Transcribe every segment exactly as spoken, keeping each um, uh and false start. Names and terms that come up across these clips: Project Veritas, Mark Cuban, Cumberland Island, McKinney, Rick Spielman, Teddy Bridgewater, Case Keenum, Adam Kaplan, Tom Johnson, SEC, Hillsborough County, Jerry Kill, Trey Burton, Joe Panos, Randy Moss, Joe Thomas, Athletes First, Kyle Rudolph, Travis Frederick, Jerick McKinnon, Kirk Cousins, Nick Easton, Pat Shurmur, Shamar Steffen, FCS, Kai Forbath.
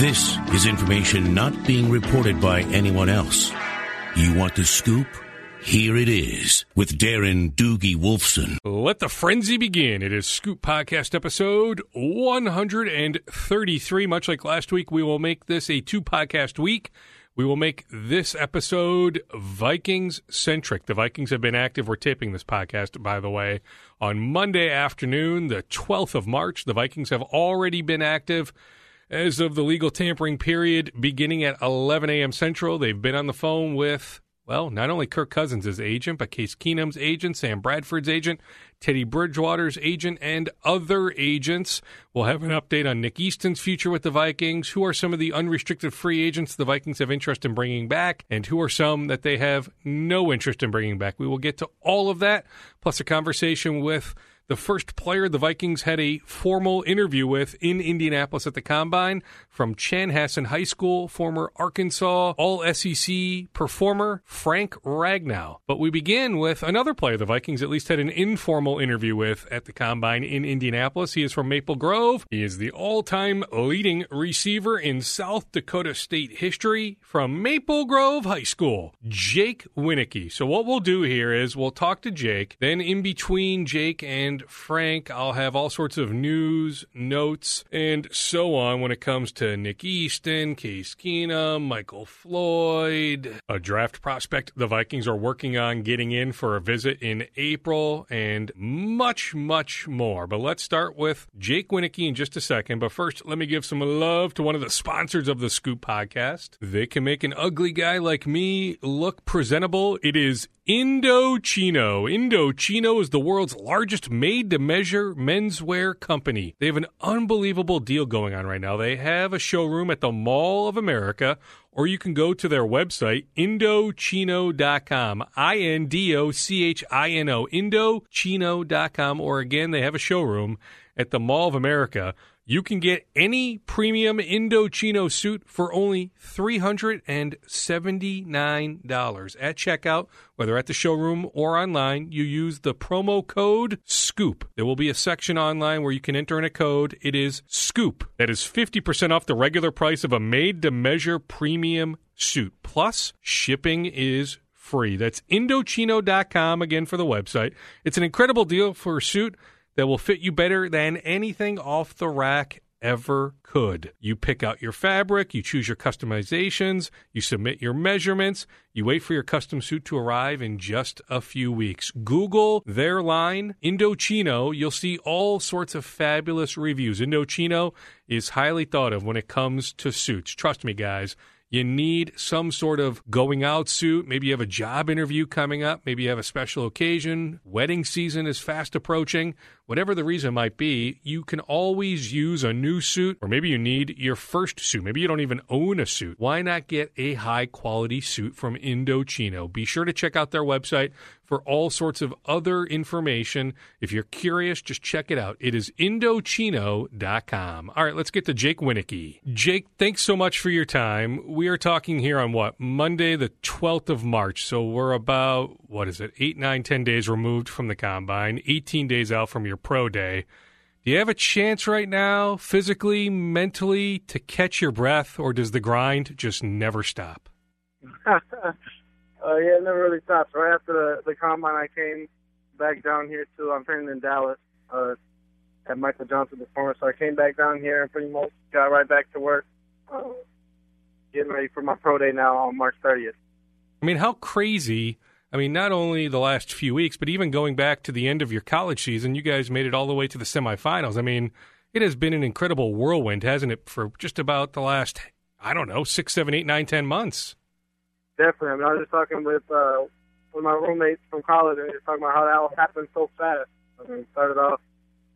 This is information not being reported by anyone else. You want the scoop? Here it is with Darren Doogie Wolfson. Let the frenzy begin. It is Scoop Podcast episode one hundred thirty-three. Much like last week, we will make this a two-podcast week. We will make this episode Vikings-centric. The Vikings have been active. We're taping this podcast, by the way, on Monday afternoon, the twelfth of March. The Vikings have already been active as of the legal tampering period beginning at eleven a.m. Central. They've been on the phone with... well, not only Kirk Cousins' agent, but Case Keenum's agent, Sam Bradford's agent, Teddy Bridgewater's agent, and other agents. We'll have an update on Nick Easton's future with the Vikings. Who are some of the unrestricted free agents the Vikings have interest in bringing back? And who are some that they have no interest in bringing back? We will get to all of that, plus a conversation with the first player the Vikings had a formal interview with in Indianapolis at the Combine, from Chanhassen High School, former Arkansas All-S E C performer Frank Ragnow. But we begin with another player the Vikings at least had an informal interview with at the Combine in Indianapolis. He is from Maple Grove. He is the all-time leading receiver in South Dakota State history, from Maple Grove High School, Jake Wieneke. So what we'll do here is we'll talk to Jake, then in between Jake and Frank, I'll have all sorts of news, notes, and so on when it comes to Nick Easton, Case Keenum, Michael Floyd, a draft prospect the Vikings are working on getting in for a visit in April, and much, much more. But let's start with Jake Wieneke in just a second. But first, let me give some love to one of the sponsors of the Scoop Podcast. They can make an ugly guy like me look presentable. It is Indochino. Indochino is the world's largest made-to-measure menswear company. They have an unbelievable deal going on right now. They have a showroom at the Mall of America, or you can go to their website, Indochino dot com, I N D O C H I N O, Indochino dot com, or again, they have a showroom at the Mall of America. You can get any premium Indochino suit for only three hundred seventy-nine dollars at checkout. Whether at the showroom or online, you use the promo code SCOOP. There will be a section online where you can enter in a code. It is SCOOP. That is fifty percent off the regular price of a made-to-measure premium suit. Plus, shipping is free. That's Indochino dot com, again, for the website. It's an incredible deal for a suit that will fit you better than anything off the rack ever could. You pick out your fabric, you choose your customizations, you submit your measurements, you wait for your custom suit to arrive in just a few weeks. Google their line, Indochino. You'll see all sorts of fabulous reviews. Indochino is highly thought of when it comes to suits. Trust me, guys. You need some sort of going out suit. Maybe you have a job interview coming up. Maybe you have a special occasion. Wedding season is fast approaching. Whatever the reason might be, you can always use a new suit, or maybe you need your first suit. Maybe you don't even own a suit. Why not get a high-quality suit from Indochino? Be sure to check out their website for all sorts of other information. If you're curious, just check it out. It is Indochino dot com. All right, let's get to Jake Wieneke. Jake, thanks so much for your time. We are talking here on what? Monday, the twelfth of March. So we're about, what is it, eight, nine, ten days removed from the Combine, eighteen days out from your pro day. Do you have a chance right now, physically, mentally, to catch your breath, or does the grind just never stop? Uh, yeah, it never really stops. Right after the, the Combine, I came back down here, too. I'm training in Dallas uh, at Michael Johnson Performance. So I came back down here and pretty much got right back to work, uh, getting ready for my pro day now on March thirtieth. I mean, how crazy. I mean, not only the last few weeks, but even going back to the end of your college season, you guys made it all the way to the semifinals. I mean, it has been an incredible whirlwind, hasn't it, for just about the last, I don't know, six, seven, eight, nine, ten months. Definitely. I mean, I was just talking with uh, with my roommates from college, and we were talking about how that all happened so fast. I mean, started off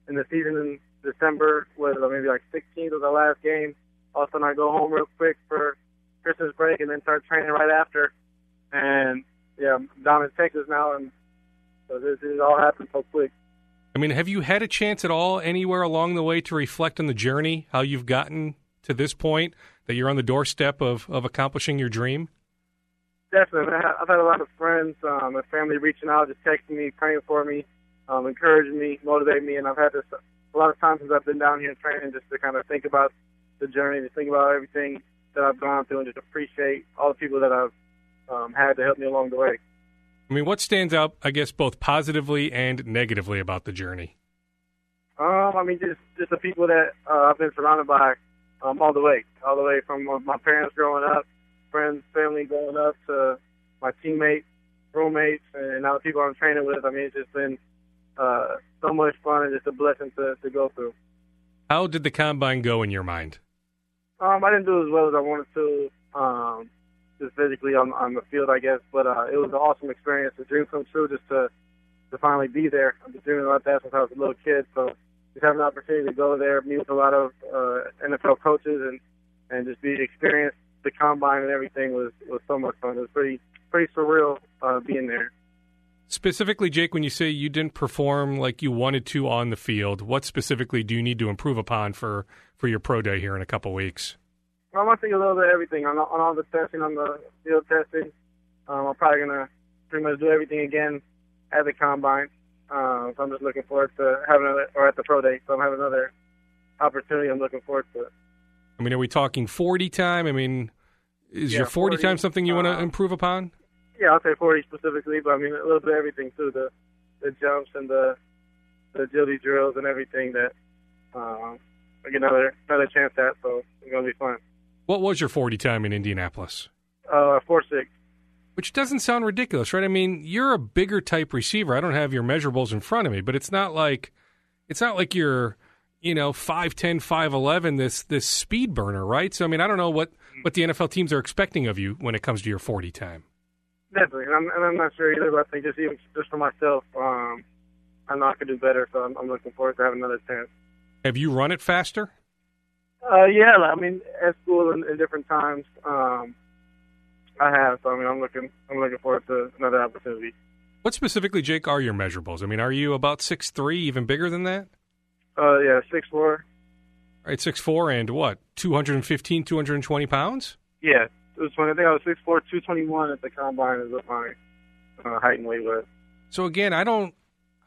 in the season in December with maybe like sixteenth of the last game. All of a sudden, I go home real quick for Christmas break, and then start training right after. And yeah, I'm down in Texas now, and so this it all happened so quick. I mean, have you had a chance at all anywhere along the way to reflect on the journey, how you've gotten to this point, that you're on the doorstep of of accomplishing your dream? Definitely. I've had a lot of friends um, and family reaching out, just texting me, praying for me, um, encouraging me, motivating me. And I've had this a lot of times since I've been down here training, just to kind of think about the journey, to think about everything that I've gone through, and just appreciate all the people that I've um, had to help me along the way. I mean, what stands out, I guess, both positively and negatively about the journey? Um, I mean, just, just the people that uh, I've been surrounded by um, all the way, all the way from my parents growing up, friends, family growing up, to my teammates, roommates, and now the people I'm training with. I mean, it's just been uh, so much fun and just a blessing to, to go through. How did the combine go in your mind? Um, I didn't do as well as I wanted to, um, just physically on, on the field, I guess. But uh, it was an awesome experience, a dream come true, just to to finally be there. I've been dreaming about that since I was a little kid. So just having the opportunity to go there, meet with a lot of uh, N F L coaches, and, and just be experienced the combine and everything was, was so much fun. It was pretty pretty surreal uh, being there. Specifically, Jake, when you say you didn't perform like you wanted to on the field, what specifically do you need to improve upon for, for your pro day here in a couple weeks? Um, I think a little bit of everything. On, on all the testing, on the field testing, um, I'm probably going to pretty much do everything again at the combine. Um, so I'm just looking forward to having another, or at the pro day, so I'm having another opportunity. I'm looking forward to it. I mean, are we talking forty time? I mean, is yeah, your forty, forty time something you want to uh, improve upon? Yeah, I'll say forty specifically, but I mean a little bit of everything too, the the jumps and the the agility drills and everything that um, I get another another chance at, so it's gonna be fun. What was your forty time in Indianapolis? Uh, four six. Which doesn't sound ridiculous, right? I mean, you're a bigger type receiver. I don't have your measurables in front of me, but it's not like it's not like you're, you know, five ten, five eleven, this this speed burner, right? So I mean, I don't know what, what the N F L teams are expecting of you when it comes to your forty time. Definitely, and I'm, and I'm not sure either, but I think just even just for myself, um, I know I could do better, so I'm, I'm looking forward to having another chance. Have you run it faster? Uh, yeah, I mean, at school and, and different times, um, I have. So I mean, I'm looking, I'm looking forward to another opportunity. What specifically, Jake, are your measurables? I mean, are you about six three, even bigger than that? Uh, yeah, six four. All right, six four, and what, two fifteen, two twenty pounds? Yeah. I think I was six four, two twenty-one at the combine is what my uh, height and weight was. So, again, I don't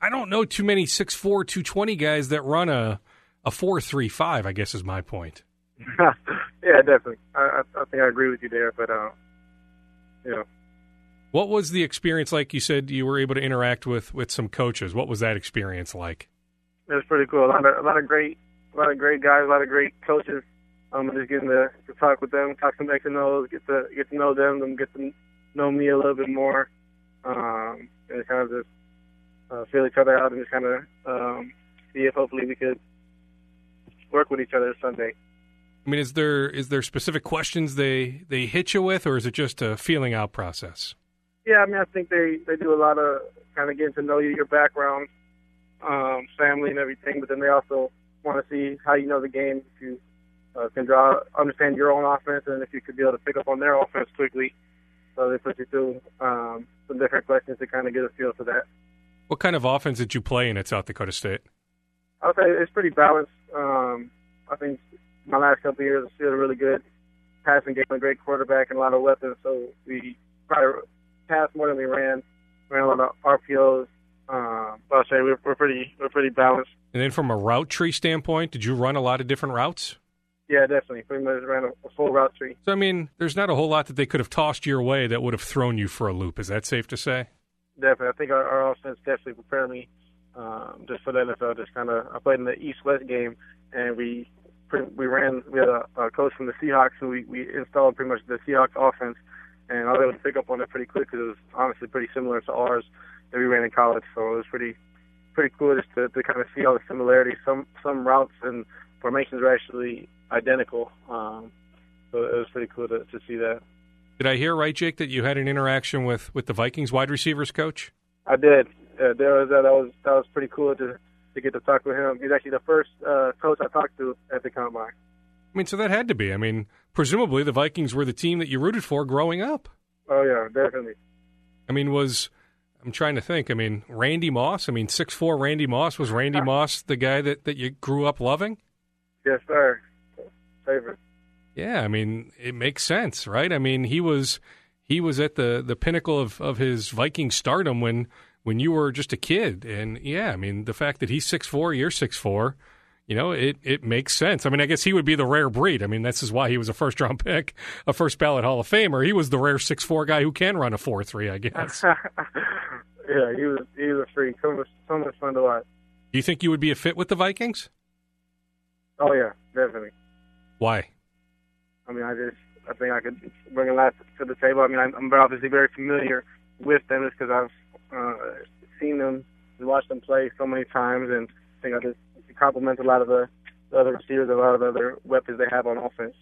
I don't know too many six four, two twenty guys that run a, a four three five, I guess is my point. Yeah, definitely. I, I think I agree with you there, but, uh, you know. What was the experience like? You said you were able to interact with, with some coaches. What was that experience like? It was pretty cool. A lot of, a lot of, great, a lot of great guys, a lot of great coaches. I'm um, just getting to, to talk with them, talk some X and O's, get to get to know them, them get to know me a little bit more, um, and kind of just uh, feel each other out and just kind of um, see if hopefully we could work with each other someday. I mean, is there is there specific questions they, they hit you with, or is it just a feeling out process? Yeah, I mean, I think they, they do a lot of kind of getting to know you, your background, um, family and everything, but then they also want to see how you know the game, if you Uh, can draw, understand your own offense, and if you could be able to pick up on their offense quickly. So they put you through um, some different questions to kind of get a feel for that. What kind of offense did you play in at South Dakota State? I would say it's pretty balanced. Um, I think my last couple of years, I had a really good passing game, a great quarterback, and a lot of weapons. So we probably passed more than we ran. Ran a lot of R P Os. Um, but I would say we're, we're pretty, we're pretty balanced. And then from a route tree standpoint, did you run a lot of different routes? Yeah, definitely. Pretty much ran a, a full route tree. So, I mean, there's not a whole lot that they could have tossed your way that would have thrown you for a loop. Is that safe to say? Definitely. I think our, our offense definitely prepared me um, just for the N F L. Just kind of, I played in the East-West game, and we we ran. We had a, a coach from the Seahawks, who we, we installed pretty much the Seahawks offense, and I was able to pick up on it pretty quick because it was honestly pretty similar to ours that we ran in college. So it was pretty pretty cool just to, to kind of see all the similarities. Some some routes and formations were actually identical, um, so it was pretty cool to, to see that. Did I hear right, Jake, that you had an interaction with, with the Vikings wide receivers coach? I did. Uh, there was uh, that was that was pretty cool to to get to talk with him. He's actually the first uh, coach I talked to at the combine. I mean, so that had to be. I mean, presumably the Vikings were the team that you rooted for growing up. Oh yeah, definitely. I mean, was I'm trying to think. I mean, Randy Moss. I mean, six four Randy Moss was Randy Moss the guy that, that you grew up loving? Yes, sir. Favorite. Yeah, I mean, it makes sense, right? I mean, he was he was at the, the pinnacle of, of his Viking stardom when when you were just a kid. And, yeah, I mean, the fact that he's six four, you're six four, you know, it, it makes sense. I mean, I guess he would be the rare breed. I mean, this is why he was a first-round pick, a first-ballot Hall of Famer. He was the rare six four guy who can run a four three, I guess. Yeah, he was, he was a freak. So much, so much fun to watch. Do you think you would be a fit with the Vikings? Oh, yeah, definitely. Why? I mean, I just I think I could bring a lot to the table. I mean, I'm obviously very familiar with them just because I've uh, seen them and watched them play so many times, and I think I just complement a lot of the, the other receivers, a lot of other weapons they have on offense.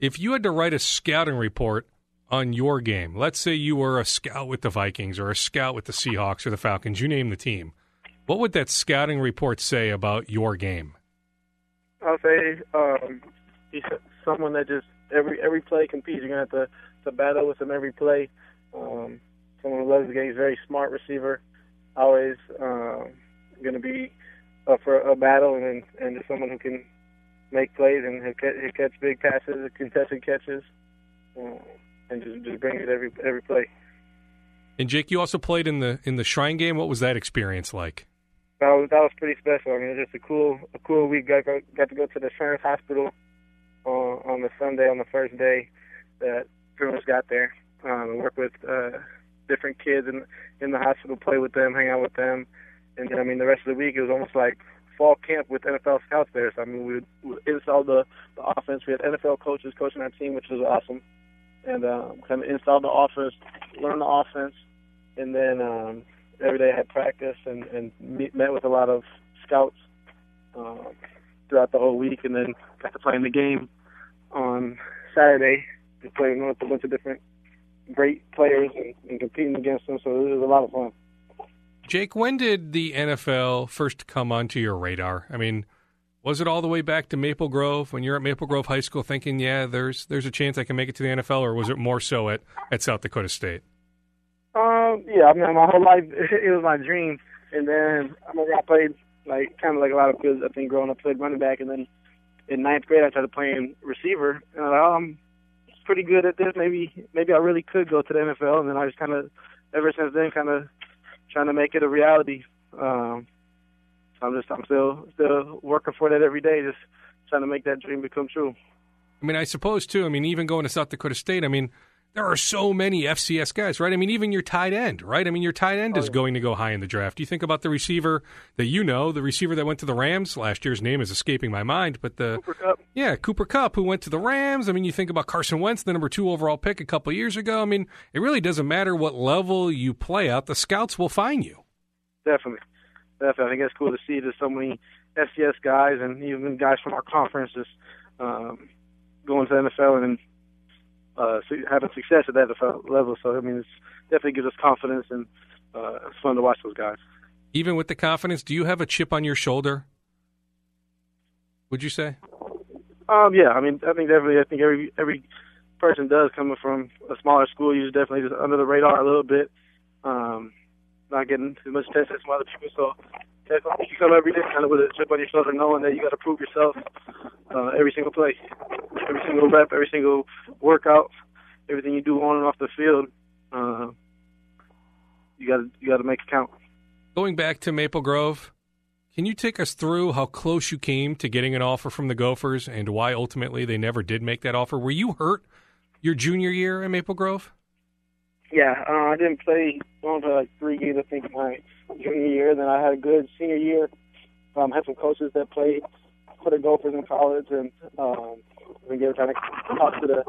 If you had to write a scouting report on your game, let's say you were a scout with the Vikings or a scout with the Seahawks or the Falcons, you name the team, what would that scouting report say about your game? I'll say um, he's someone that just every every play competes. You're going to have to, to battle with him every play. Um, someone who loves the game. He's a very smart receiver. Always um, going to be up for a battle, and and just someone who can make plays and who catch, who catch big passes, contested catches, um, and just, just bring it every every play. And Jake, you also played in the in the Shrine Game. What was that experience like? That was, that was pretty special. I mean, it was just a cool a cool week. Got got to go to the Shrine Hospital uh, on the Sunday on the first day that pretty much got there. Um, work with uh, different kids in, in the hospital, play with them, hang out with them. And then, I mean, the rest of the week, it was almost like fall camp with N F L scouts there. So, I mean, we would, we would install the, the offense. We had N F L coaches coaching our team, which was awesome. And um, kind of installed the offense, learned the offense. And then um, every day I had practice and, and meet, met with a lot of scouts um, throughout the whole week. And then got to play in the game on Saturday, just playing with a bunch of different great players and, and competing against them. So it was a lot of fun. Jake, when did the N F L first come onto your radar? I mean, was it all the way back to Maple Grove, when you're at Maple Grove High School thinking, yeah, there's there's a chance I can make it to the N F L, or was it more so at, at South Dakota State? Um, yeah, I mean, my whole life, it was my dream. And then I remember I played, like, kind of like a lot of kids, I think, growing up, played running back. And then in ninth grade, I started playing receiver. And I was like, oh, I'm pretty good at this. Maybe, maybe I really could go to the N F L. And then I just kind of, ever since then, kind of, trying to make it a reality. Um, so I'm just I'm still still working for that every day, just trying to make that dream become true. I mean, I suppose too. I mean, even going to South Dakota State, I mean, there are so many F C S guys, right? I mean, even your tight end, right? I mean, your tight end oh, is yeah. going to go high in the draft. Do you think about the receiver that you know, the receiver that went to the Rams? Last year's name is escaping my mind, but the Cooper Kupp. yeah, Cooper Kupp, who went to the Rams. I mean, you think about Carson Wentz, the number two overall pick a couple years ago. I mean, it really doesn't matter what level you play out; the scouts will find you. Definitely, definitely. I think it's cool to see there's so many F C S guys and even guys from our conference just um, going to the N F L and. Uh, having success at that level. So, I mean, it definitely gives us confidence, and uh, it's fun to watch those guys. Even with the confidence, do you have a chip on your shoulder, would you say? Um, yeah, I mean, I think definitely, I think every every person does, coming from a smaller school. You're definitely just under the radar a little bit, um, not getting as much attention from other people. So, definitely, you come every day kind of with a chip on your shoulder, knowing that you got to prove yourself uh, every single play. Every single rep, every single workout, everything you do on and off the field, uh, you got you got to make it count. Going back to Maple Grove, can you take us through how close you came to getting an offer from the Gophers and why ultimately they never did make that offer? Were you hurt your junior year at Maple Grove? Yeah, uh, I didn't play only for like three games, I think, my junior year. Then I had a good senior year. Um, I had some coaches that played for the Gophers in college, and um, they were trying to talk to the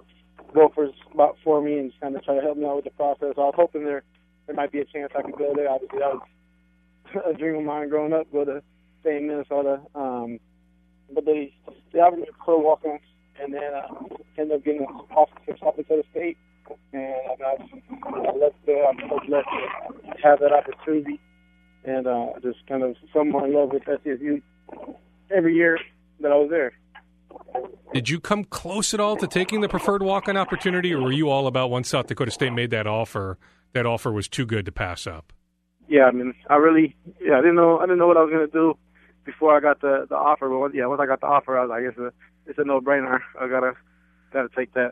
Gophers about for me and just kind of try to help me out with the process. So I was hoping there there might be a chance I could go there. Obviously, that was a dream of mine growing up, go to stay in Minnesota. Um, but they they offered me a pro walk-on, and then I uh, ended up getting an offer from South Dakota State. And I, I left there. I'm so blessed to have that opportunity, and uh, just kind of fell in love with S D S U every year that I was there. Did you come close at all to taking the preferred walk-on opportunity, or were you all about once South Dakota State made that offer, that offer was too good to pass up? Yeah, I mean, I really, yeah, I didn't know, I didn't know what I was going to do before I got the, the offer. But once, yeah, once I got the offer, I was like, it's a, it's a no-brainer. I gotta, gotta take that.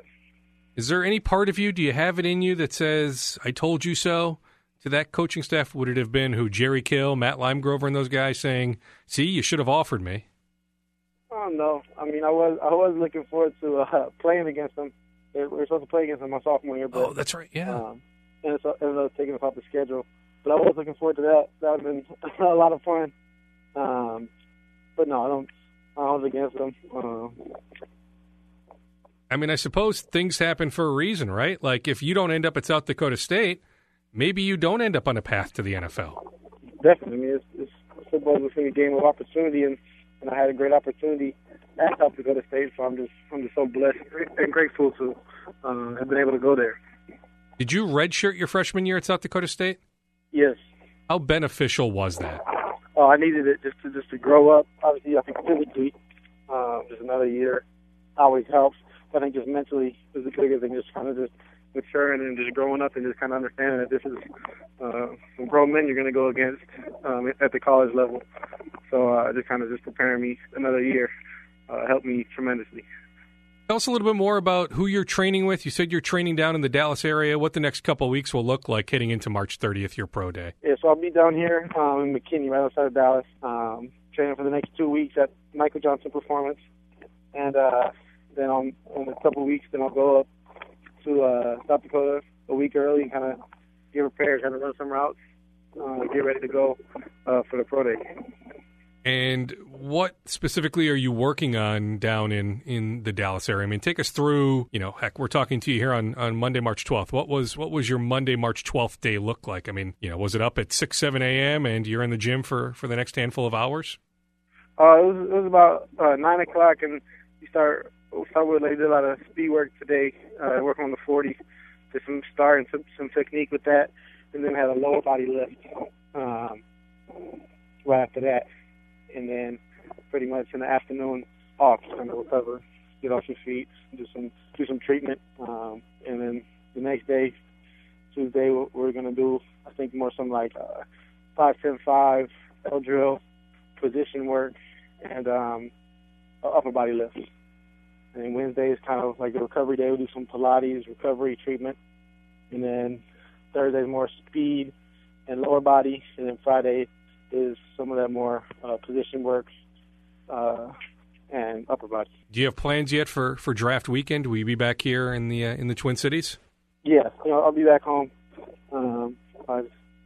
Is there any part of you, do you have it in you that says, I told you so? To that coaching staff, would it have been who Jerry Kill, Matt Limegrover, and those guys saying, see, you should have offered me? don't know. I mean, I was I was looking forward to uh, playing against them. We were supposed to play against them my sophomore year. But, oh, that's right, yeah. Um, and it ended up taking us off the schedule. But I was looking forward to that. That would have been a lot of fun. Um, but, no, I don't. I was against them. Uh, I mean, I suppose things happen for a reason, right? Like, if you don't end up at South Dakota State, maybe you don't end up on a path to the N F L. Definitely. I mean, it's, it's, football is a game of opportunity, and, and I had a great opportunity at South Dakota State, so I'm just I'm just so blessed and grateful to uh, have been able to go there. Did you redshirt your freshman year at South Dakota State? Yes. How beneficial was that? Oh, I needed it just to just to grow up. Obviously, I think physically, um, just another year always helps. I think just mentally is the bigger thing, just kind of just maturing and just growing up and just kind of understanding that this is uh, some grown men you're going to go against um, at the college level. So uh, just kind of just preparing me another year uh, helped me tremendously. Tell us a little bit more about who you're training with. You said you're training down in the Dallas area. What the next couple of weeks will look like heading into March thirtieth, your pro day. Yeah, so I'll be down here um, in McKinney, right outside of Dallas, um, training for the next two weeks at Michael Johnson Performance. And uh Then on, on a couple of weeks, then I'll go up to uh, South Dakota a week early and kind of get prepared, kind of run some routes, uh, get ready to go uh, for the pro day. And what specifically are you working on down in, in the Dallas area? I mean, take us through, you know, heck, we're talking to you here on, on Monday, March twelfth. What was what was your Monday, March twelfth day look like? I mean, you know, was it up at six, seven a.m. and you're in the gym for, for the next handful of hours? Uh, it, was, it was about uh, nine o'clock, and you start – I would like to do a lot of speed work today, uh, working on the forty, did some start and some, some technique with that, and then had a lower body lift um, right after that. And then pretty much in the afternoon, off, kind of recover, get off your feet, do some do some treatment. Um, and then the next day, Tuesday, we're going to do, I think, more some like uh, five ten five, L drill, position work, and um, upper body lifts. And then Wednesday is kind of like a recovery day. We do some Pilates, recovery treatment. And then Thursday is more speed and lower body. And then Friday is some of that more uh, position work uh, and upper body. Do you have plans yet for, for draft weekend? Will you be back here in the uh, in the Twin Cities? Yeah, you know, I'll be back home. Um, I'll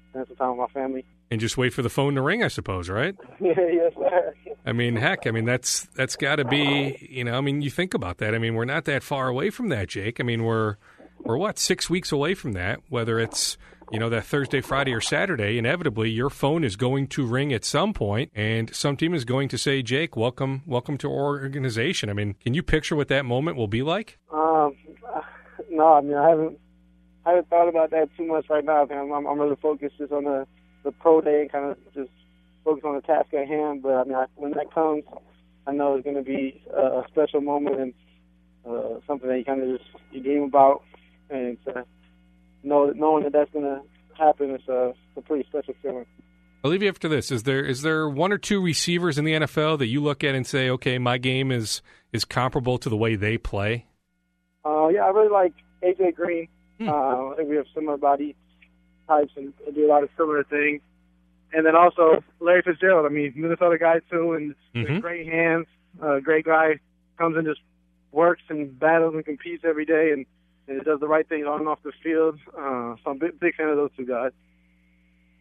spend some time with my family. And just wait for the phone to ring, I suppose, right? Yeah, yes, sir. I mean, heck, I mean, that's that's got to be, you know, I mean, you think about that. I mean, we're not that far away from that, Jake. I mean, we're, we're what, six weeks away from that, whether it's, you know, that Thursday, Friday, or Saturday. Inevitably, your phone is going to ring at some point, and some team is going to say, Jake, welcome welcome to our organization. I mean, can you picture what that moment will be like? Um, no, I mean, I haven't, I haven't thought about that too much right now. I mean, I'm, I'm, I'm really focused just on the... the pro day and kind of just focus on the task at hand. But, I mean, I, when that comes, I know it's going to be a, a special moment and uh, something that you kind of just you dream about. And uh, know, knowing that that's going to happen is a, a pretty special feeling. I'll leave you after this. Is there is there one or two receivers in the N F L that you look at and say, okay, my game is, is comparable to the way they play? Uh, yeah, I really like A J Green. Hmm. Uh, I think we have similar body types and do a lot of similar things. And then also Larry Fitzgerald. I mean, Minnesota guy too, and mm-hmm. great hands, uh, great guy, comes and just works and battles and competes every day and, and does the right things on and off the field. Uh, so I'm a big, big fan of those two guys.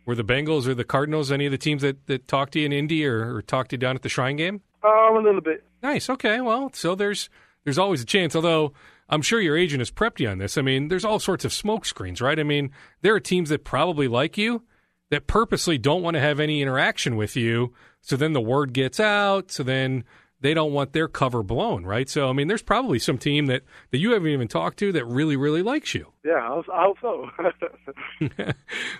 Were the Bengals or the Cardinals any of the teams that, that talked to you in Indy or, or talked to you down at the Shrine game? Oh, uh, a little bit. Nice. Okay. Well, so there's there's always a chance, although – I'm sure your agent has prepped you on this. I mean, there's all sorts of smoke screens, right? I mean, there are teams that probably like you that purposely don't want to have any interaction with you, so then the word gets out, so then they don't want their cover blown, right? So, I mean, there's probably some team that, that you haven't even talked to that really, really likes you. Yeah, I hope so.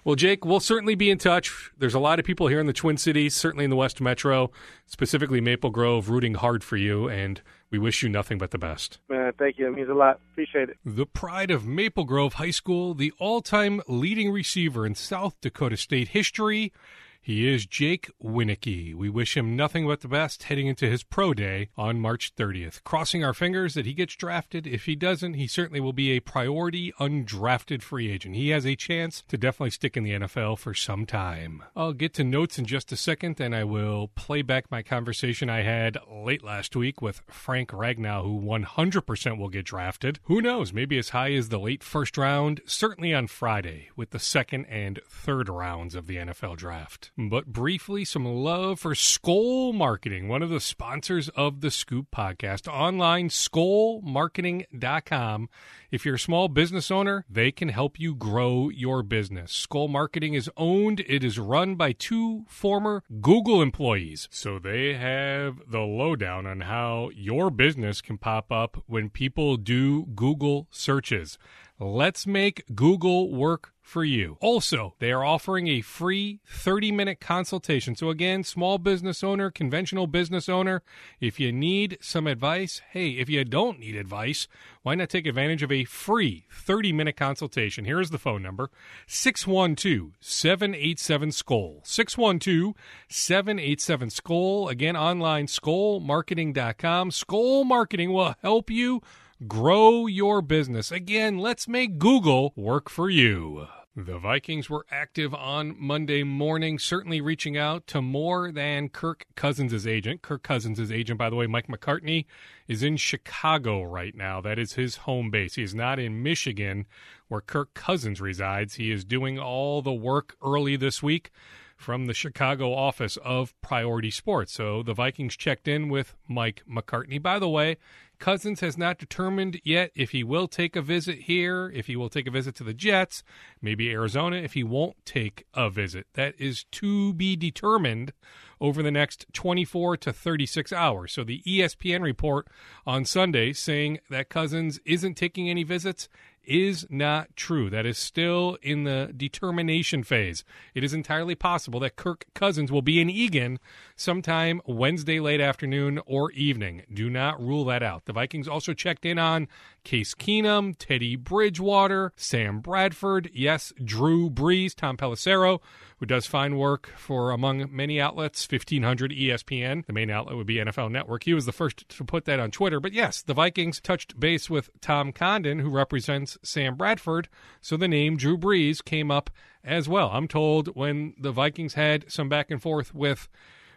Well, Jake, we'll certainly be in touch. There's a lot of people here in the Twin Cities, certainly in the West Metro, specifically Maple Grove, rooting hard for you, and we wish you nothing but the best. Man, thank you. It means a lot. Appreciate it. The pride of Maple Grove High School, the all-time leading receiver in South Dakota State history. He is Jake Wieneke. We wish him nothing but the best heading into his pro day on March thirtieth. Crossing our fingers that he gets drafted. If he doesn't, he certainly will be a priority undrafted free agent. He has a chance to definitely stick in the N F L for some time. I'll get to notes in just a second, and I will play back my conversation I had late last week with Frank Ragnow, who one hundred percent will get drafted. Who knows, maybe as high as the late first round, certainly on Friday with the second and third rounds of the N F L draft. But briefly, some love for Skoll Marketing, one of the sponsors of the Scoop Podcast. Online, skoll marketing dot com. If you're a small business owner, they can help you grow your business. Skoll Marketing is owned. It is run by two former Google employees, so they have the lowdown on how your business can pop up when people do Google searches. Let's make Google work for you. Also, they are offering a free thirty-minute consultation. So again, small business owner, conventional business owner, if you need some advice, hey, if you don't need advice, why not take advantage of a free thirty-minute consultation? Here is the phone number, six one two, seven eight seven, S K O L L. six one two, seven eight seven, S K O L L. Again, online, skoll marketing dot com. Skoll Marketing will help you grow your business. Again, let's make Google work for you. The Vikings were active on Monday morning, certainly reaching out to more than Kirk Cousins' agent. Kirk Cousins' agent, by the way, Mike McCartney, is in Chicago right now. That is his home base. He is not in Michigan, where Kirk Cousins resides. He is doing all the work early this week from the Chicago office of Priority Sports. So the Vikings checked in with Mike McCartney. By the way, Cousins has not determined yet if he will take a visit here, if he will take a visit to the Jets, maybe Arizona, if he won't take a visit. That is to be determined over the next twenty-four to thirty-six hours. So the E S P N report on Sunday saying that Cousins isn't taking any visits is not true. That is still in the determination phase. It is entirely possible that Kirk Cousins will be in Eagan sometime Wednesday late afternoon or evening. Do not rule that out. The Vikings also checked in on Case Keenum, Teddy Bridgewater, Sam Bradford, yes, Drew Brees, Tom Pelissero, who does fine work for, among many outlets, fifteen hundred E S P N. The main outlet would be N F L Network. He was the first to put that on Twitter. But yes, the Vikings touched base with Tom Condon, who represents Sam Bradford, so the name Drew Brees came up as well. I'm told when the Vikings had some back and forth with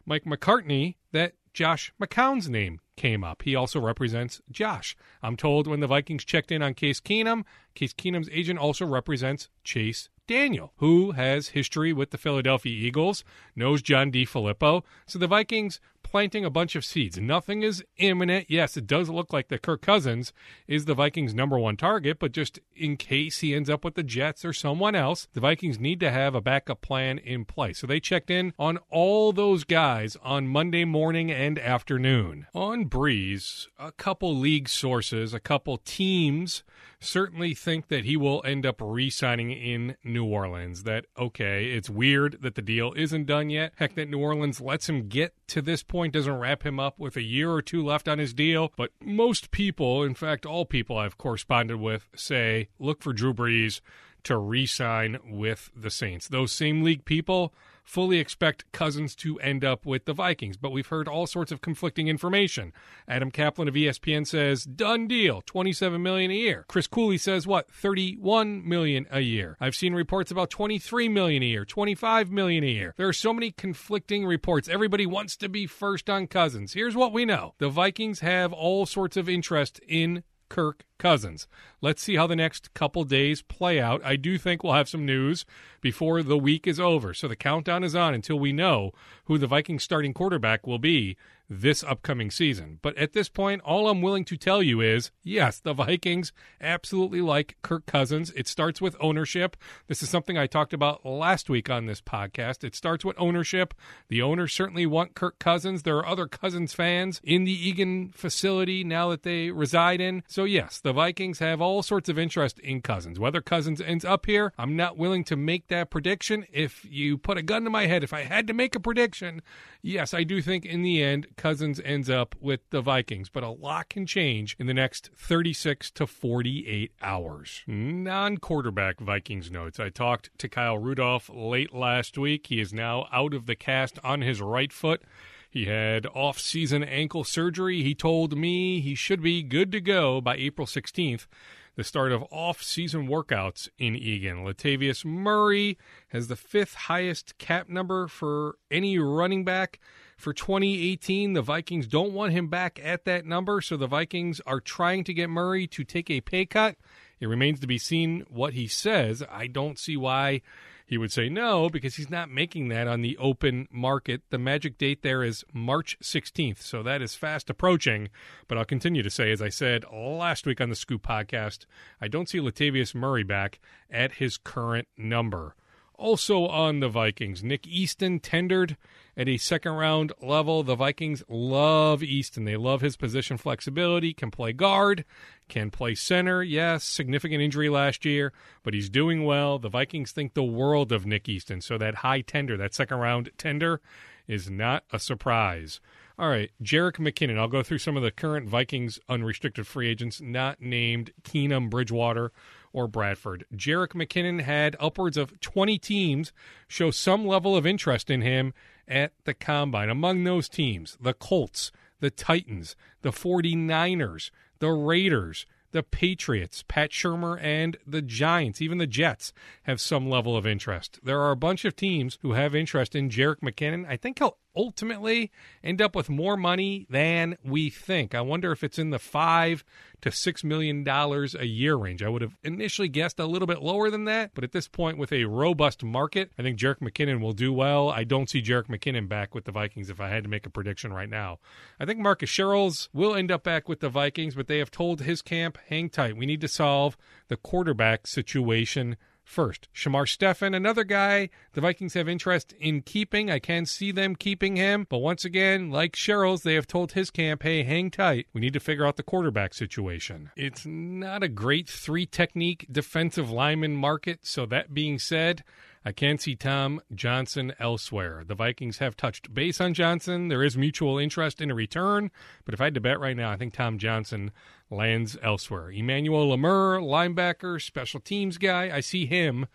Mike McCartney that Josh McCown's name came up. He also represents Josh. I'm told when the Vikings checked in on Case Keenum, Case Keenum's agent also represents Chase Daniel, who has history with the Philadelphia Eagles, knows John DeFilippo. So the Vikings planting a bunch of seeds. Nothing is imminent. Yes, it does look like that Kirk Cousins is the Vikings' number one target, but just in case he ends up with the Jets or someone else, the Vikings need to have a backup plan in place. So they checked in on all those guys on Monday morning and afternoon. On Breeze, a couple league sources, a couple teams certainly think that he will end up re-signing in New Orleans. That, okay, it's weird that the deal isn't done yet. Heck, that New Orleans lets him get to this point, doesn't wrap him up with a year or two left on his deal. But most people, in fact, all people I've corresponded with, say look for Drew Brees to re-sign with the Saints. Those same league people fully expect Cousins to end up with the Vikings, but we've heard all sorts of conflicting information. Adam Kaplan of E S P N says, done deal, twenty-seven million dollars a year. Chris Cooley says, what, thirty-one million dollars a year. I've seen reports about twenty-three million dollars a year, twenty-five million dollars a year. There are so many conflicting reports. Everybody wants to be first on Cousins. Here's what we know. The Vikings have all sorts of interest in Kirk Cousins. Let's see how the next couple days play out. I do think we'll have some news before the week is over. So the countdown is on until we know who the Vikings starting quarterback will be this upcoming season. But at this point, all I'm willing to tell you is, yes, the Vikings absolutely like Kirk Cousins. It starts with ownership. This is something I talked about last week on this podcast. It starts with ownership. The owners certainly want Kirk Cousins. There are other Cousins fans in the Eagan facility now that they reside in. So yes, the Vikings have all sorts of interest in Cousins. Whether Cousins ends up here, I'm not willing to make that prediction. If you put a gun to my head, if I had to make a prediction, yes, I do think in the end, that Cousins ends up with the Vikings, but a lot can change in the next thirty-six to forty-eight hours. Non-quarterback Vikings notes. I talked to Kyle Rudolph late last week. He is now out of the cast on his right foot. He had off-season ankle surgery. He told me he should be good to go by April sixteenth, the start of off-season workouts in Eagan. Latavius Murray has the fifth highest cap number for any running back for twenty eighteen. The Vikings don't want him back at that number, so the Vikings are trying to get Murray to take a pay cut. It remains to be seen what he says. I don't see why he would say no, because he's not making that on the open market. The magic date there is March sixteenth, so that is fast approaching. But I'll continue to say, as I said last week on the Scoop podcast, I don't see Latavius Murray back at his current number. Also on the Vikings, Nick Easton tendered at a second-round level. The Vikings love Easton. They love his position flexibility, can play guard, can play center. Yes, significant injury last year, but he's doing well. The Vikings think the world of Nick Easton, so that high tender, that second-round tender, is not a surprise. All right, Jerick McKinnon. I'll go through some of the current Vikings unrestricted free agents not named Keenum, Bridgewater, or Bradford. Jerick McKinnon had upwards of twenty teams show some level of interest in him at the Combine. Among those teams, the Colts, the Titans, the forty-niners, the Raiders, the Patriots, Pat Shurmur, and the Giants, even the Jets, have some level of interest. There are a bunch of teams who have interest in Jerick McKinnon. I think he'll ultimately end up with more money than we think. I wonder if it's in the five to six million dollars a year range. I would have initially guessed a little bit lower than that, but at this point, with a robust market, I think Jerick McKinnon will do well. I don't see Jerick McKinnon back with the Vikings if I had to make a prediction right now. I think Marcus Sherels will end up back with the Vikings, but they have told his camp, hang tight. We need to solve the quarterback situation first. Shamar Steffen, another guy the Vikings have interest in keeping. I can see them keeping him. But once again, like Sherels, they have told his camp, hey, hang tight. We need to figure out the quarterback situation. It's not a great three-technique defensive lineman market. So that being said, I can see Tom Johnson elsewhere. The Vikings have touched base on Johnson. There is mutual interest in a return. But if I had to bet right now, I think Tom Johnson lands elsewhere. Emmanuel Lemur, linebacker, special teams guy, I see him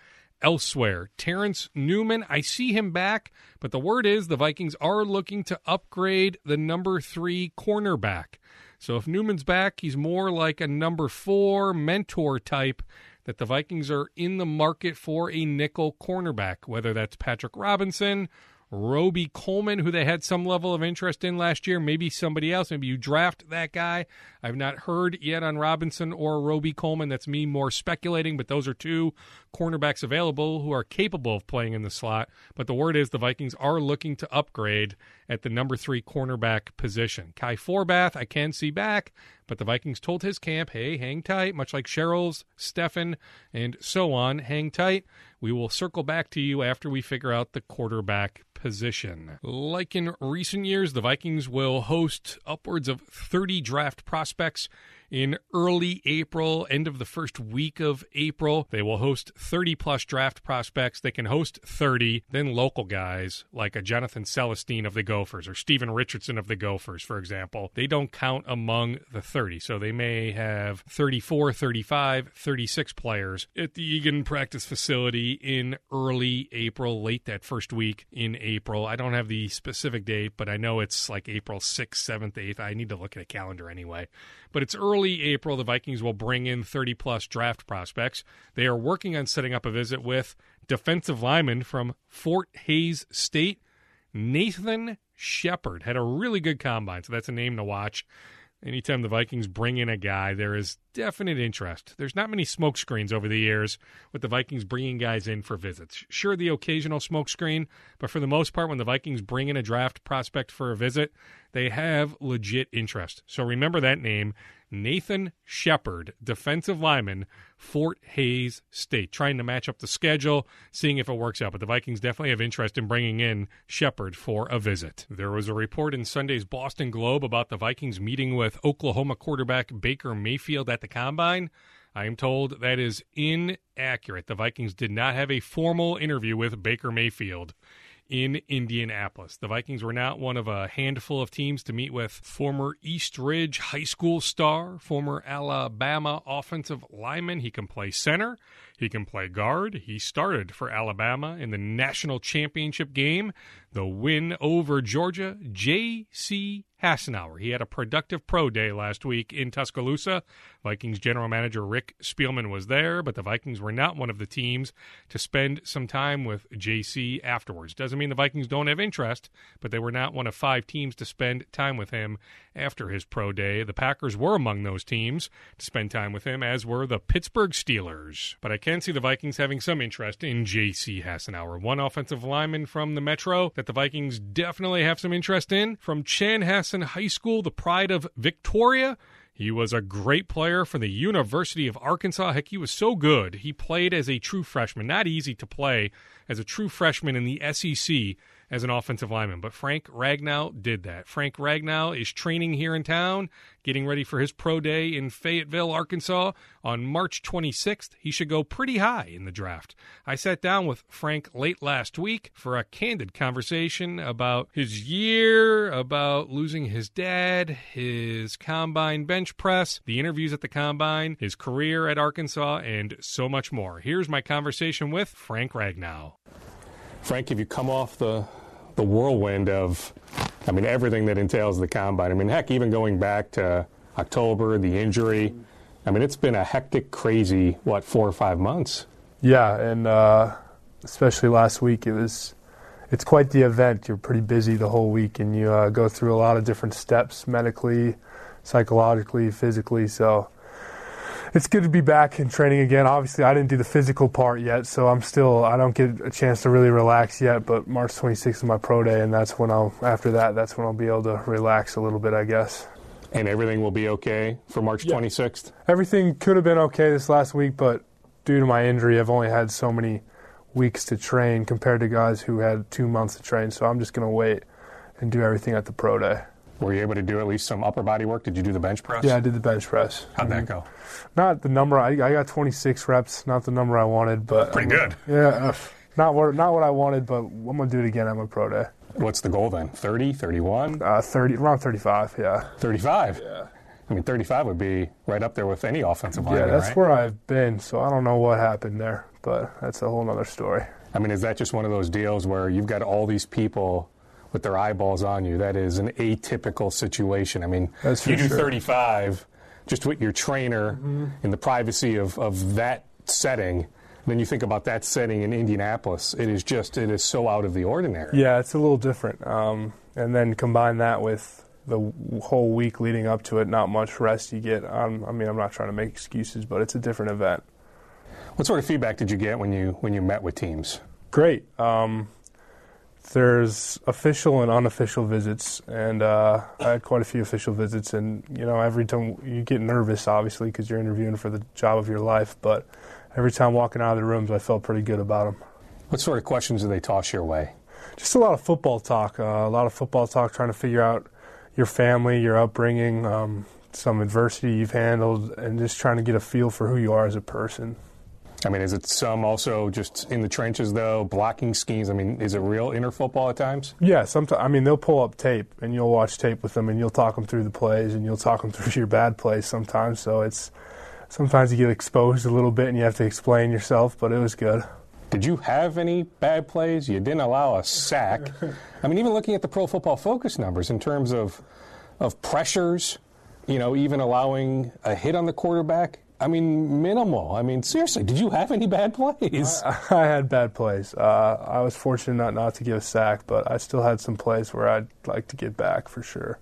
elsewhere. Terrence Newman, I see him back, but the word is the Vikings are looking to upgrade the number three cornerback. So if Newman's back, he's more like a number four mentor type that the Vikings are in the market for a nickel cornerback, whether that's Patrick Robinson, Roby Coleman, who they had some level of interest in last year, maybe somebody else, maybe you draft that guy. I've not heard yet on Robinson or Roby Coleman. That's me more speculating, but those are two cornerbacks available who are capable of playing in the slot. But the word is the Vikings are looking to upgrade at the number three cornerback position. Kai Forbath, I can see back, but the Vikings told his camp, hey, hang tight, much like Sherels, Steffen, and so on. Hang tight. We will circle back to you after we figure out the quarterback position. Like in recent years, the Vikings will host upwards of thirty draft prospects in early April, end of the first week of April. They will host thirty-plus draft prospects. They can host thirty, then local guys like a Jonathan Celestine of the Gophers or Steven Richardson of the Gophers, for example. They don't count among the thirty, so they may have thirty-four, thirty-five, thirty-six players at the Eagan practice facility in early April, late that first week in April. I don't have the specific date, but I know it's like April sixth, seventh, eighth. I need to look at a calendar anyway. But it's early April, the Vikings will bring in thirty-plus draft prospects. They are working on setting up a visit with defensive lineman from Fort Hays State, Nathan Shepherd. Had a really good combine, so that's a name to watch. Anytime the Vikings bring in a guy, there is definite interest. There's not many smokescreens over the years with the Vikings bringing guys in for visits. Sure, the occasional smokescreen, but for the most part, when the Vikings bring in a draft prospect for a visit, they have legit interest. So remember that name, Nathan Shepherd, defensive lineman, Fort Hays State, trying to match up the schedule, seeing if it works out. But the Vikings definitely have interest in bringing in Shepherd for a visit. There was a report in Sunday's Boston Globe about the Vikings meeting with Oklahoma quarterback Baker Mayfield at the Combine. I am told that is inaccurate. The Vikings did not have a formal interview with Baker Mayfield in Indianapolis. The Vikings were not one of a handful of teams to meet with former East Ridge High School star, former Alabama offensive lineman. He can play center. He can play guard. He started for Alabama in the national championship game, the win over Georgia, J C. Hassenauer. He had a productive pro day last week in Tuscaloosa. Vikings general manager Rick Spielman was there, but the Vikings were not one of the teams to spend some time with J C afterwards. Doesn't mean the Vikings don't have interest, but they were not one of five teams to spend time with him after his pro day. The Packers were among those teams to spend time with him, as were the Pittsburgh Steelers. But I can see the Vikings having some interest in J C. Hassenauer, one offensive lineman from the Metro that the Vikings definitely have some interest in. From Chanhassen High School, the pride of Victoria, he was a great player for the University of Arkansas. Heck, he was so good. He played as a true freshman. Not easy to play as a true freshman in the S E C as an offensive lineman, but Frank Ragnow did that. Frank Ragnow is training here in town, getting ready for his pro day in Fayetteville, Arkansas on March twenty-sixth. He should go pretty high in the draft. I sat down with Frank late last week for a candid conversation about his year, about losing his dad, his combine bench press, the interviews at the combine, his career at Arkansas, and so much more. Here's my conversation with Frank Ragnow. Frank, if you come off the the whirlwind of, I mean, everything that entails the combine. I mean, heck, even going back to October, the injury. I mean, it's been a hectic, crazy, what, four or five months. Yeah, and uh, especially last week, it was, it's quite the event. You're pretty busy the whole week, and you uh, go through a lot of different steps medically, psychologically, physically, so it's good to be back in training again. Obviously, I didn't do the physical part yet, so I'm still, I don't get a chance to really relax yet, but March twenty-sixth is my pro day, and that's when I'll, after that, that's when I'll be able to relax a little bit, I guess. And everything will be okay for March twenty-sixth? Yeah. Everything could have been okay this last week, but due to my injury, I've only had so many weeks to train compared to guys who had two months to train, so I'm just going to wait and do everything at the pro day. Were you able to do at least some upper body work? Did you do the bench press? Yeah, I did the bench press. How'd that go? Not the number. I, I got twenty-six reps, not the number I wanted. But pretty good. Um, yeah, not what not what I wanted, but I'm going to do it again at my pro day. What's the goal then? thirty, thirty-one? Uh, thirty, around thirty-five, yeah. thirty-five? Yeah. I mean, thirty-five would be right up there with any offensive lineman, right? Yeah, that's where I've been, so I don't know what happened there, but that's a whole other story. I mean, is that just one of those deals where you've got all these people with their eyeballs on you? That is an atypical situation. I mean, that's for you do sure. thirty-five, just with your trainer mm-hmm. in the privacy of, of that setting. And then you think about that setting in Indianapolis. It is just, it is so out of the ordinary. Yeah, it's a little different. Um, and then combine that with the whole week leading up to it, not much rest you get. Um, I mean, I'm not trying to make excuses, but it's a different event. What sort of feedback did you get when you when you met with teams? Great. Um, There's official and unofficial visits, and uh, I had quite a few official visits. And, you know, every time you get nervous, obviously, because you're interviewing for the job of your life. But every time walking out of the rooms, I felt pretty good about them. What sort of questions do they toss your way? Just a lot of football talk, uh, a lot of football talk, trying to figure out your family, your upbringing, um, some adversity you've handled, and just trying to get a feel for who you are as a person. I mean, is it some also just in the trenches, though, blocking schemes? I mean, is it real inner football at times? Yeah, sometimes. I mean, they'll pull up tape, and you'll watch tape with them, and you'll talk them through the plays, and you'll talk them through your bad plays sometimes. So it's sometimes you get exposed a little bit, and you have to explain yourself, but it was good. Did you have any bad plays? You didn't allow a sack. I mean, even looking at the Pro Football Focus numbers in terms of of pressures, you know, even allowing a hit on the quarterback, I mean, minimal. I mean, seriously, did you have any bad plays? I, I had bad plays. Uh, I was fortunate not, not to give a sack, but I still had some plays where I'd like to get back for sure.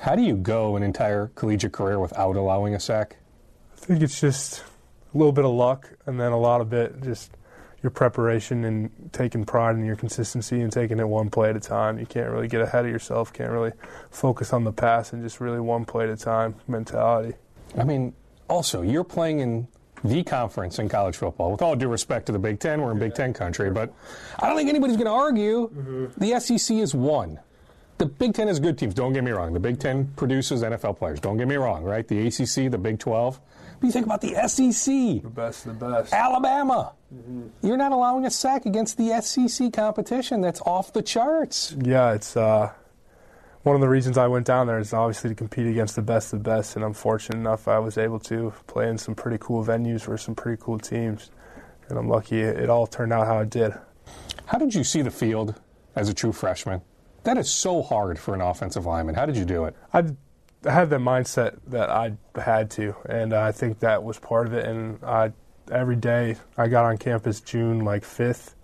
How do you go an entire collegiate career without allowing a sack? I think it's just a little bit of luck and then a lot of it just your preparation and taking pride in your consistency and taking it one play at a time. You can't really get ahead of yourself, can't really focus on the pass and just really one play at a time mentality. I mean, also, you're playing in the conference in college football. With all due respect to the Big Ten, we're in Big Ten country, but I don't think anybody's going to argue mm-hmm. the S E C is one. the Big Ten has good teams. Don't get me wrong. The Big Ten produces N F L players. Don't get me wrong, right? The A C C, the Big twelve. But you think about the S E C. The best of the best. Alabama. Mm-hmm. You're not allowing a sack against the S E C competition. That's off the charts. Yeah, it's uh, one of the reasons I went down there is obviously to compete against the best of the best, and I'm fortunate enough I was able to play in some pretty cool venues for some pretty cool teams. And I'm lucky it all turned out how it did. How did you see the field as a true freshman? That is so hard for an offensive lineman. How did you do it? I had the mindset that I had to, and I think that was part of it. And I, every day I got on campus June like fifth,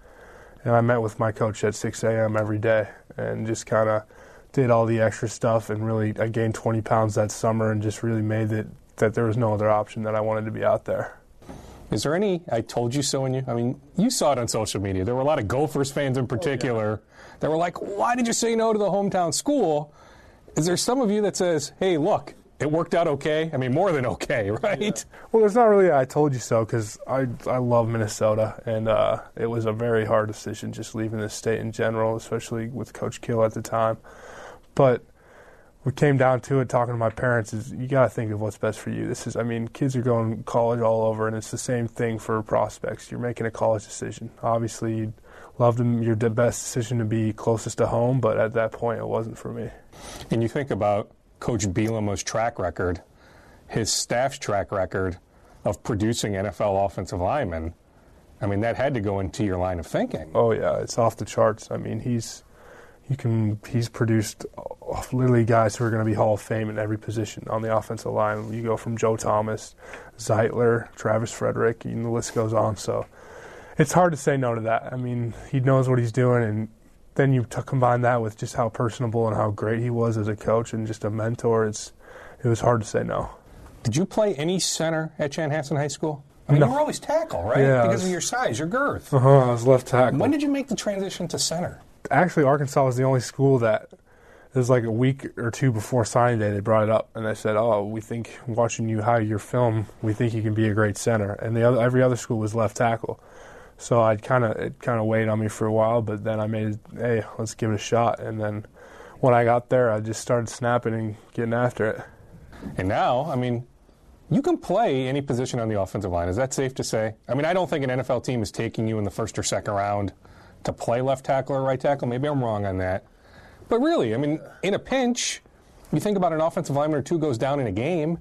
and I met with my coach at six a.m. every day and just kind of did all the extra stuff. And really, I gained twenty pounds that summer and just really made it that there was no other option that I wanted to be out there. Is there any I told you so in you? I mean, you saw it on social media. There were a lot of Gophers fans in particular oh, yeah. that were like, why did you say no to the hometown school? Is there some of you that says, hey, look, it worked out okay? I mean, more than okay, right? Yeah. Well, it's not really I told you so because I, I love Minnesota, and uh, it was a very hard decision just leaving the state in general, especially with Coach Kill at the time. But we came down to it, talking to my parents, is you got to think of what's best for you. This is, I mean, kids are going to college all over, and it's the same thing for prospects. You're making a college decision. Obviously, you'd love them, your best decision to be closest to home, but at that point, it wasn't for me. And you think about Coach Bielema's track record, his staff's track record of producing N F L offensive linemen. I mean, that had to go into your line of thinking. Oh, yeah, it's off the charts. I mean, he's... You can. He's produced literally guys who are going to be Hall of Fame in every position on the offensive line. You go from Joe Thomas, Zeitler, Travis Frederick, and the list goes on. So it's hard to say no to that. I mean, he knows what he's doing, and then you t- combine that with just how personable and how great he was as a coach and just a mentor. It's it was hard to say no. Did you play any center at Chanhassen High School? I mean, no. You were always tackle, right? Yeah, because was, of your size, your girth. Uh huh. I was left tackle. When did you make the transition to center? Actually, Arkansas was the only school that it was like a week or two before signing day. They brought it up, and they said, oh, we think watching you, how your film, we think you can be a great center. And the other, every other school was left tackle. So I'd kind of it kind of weighed on me for a while, but then I made, hey, let's give it a shot. And then when I got there, I just started snapping and getting after it. And now, I mean, you can play any position on the offensive line. Is that safe to say? I mean, I don't think an N F L team is taking you in the first or second round to play left tackle or right tackle. Maybe I'm wrong on that. But really, I mean, in a pinch, you think about an offensive lineman or two goes down in a game,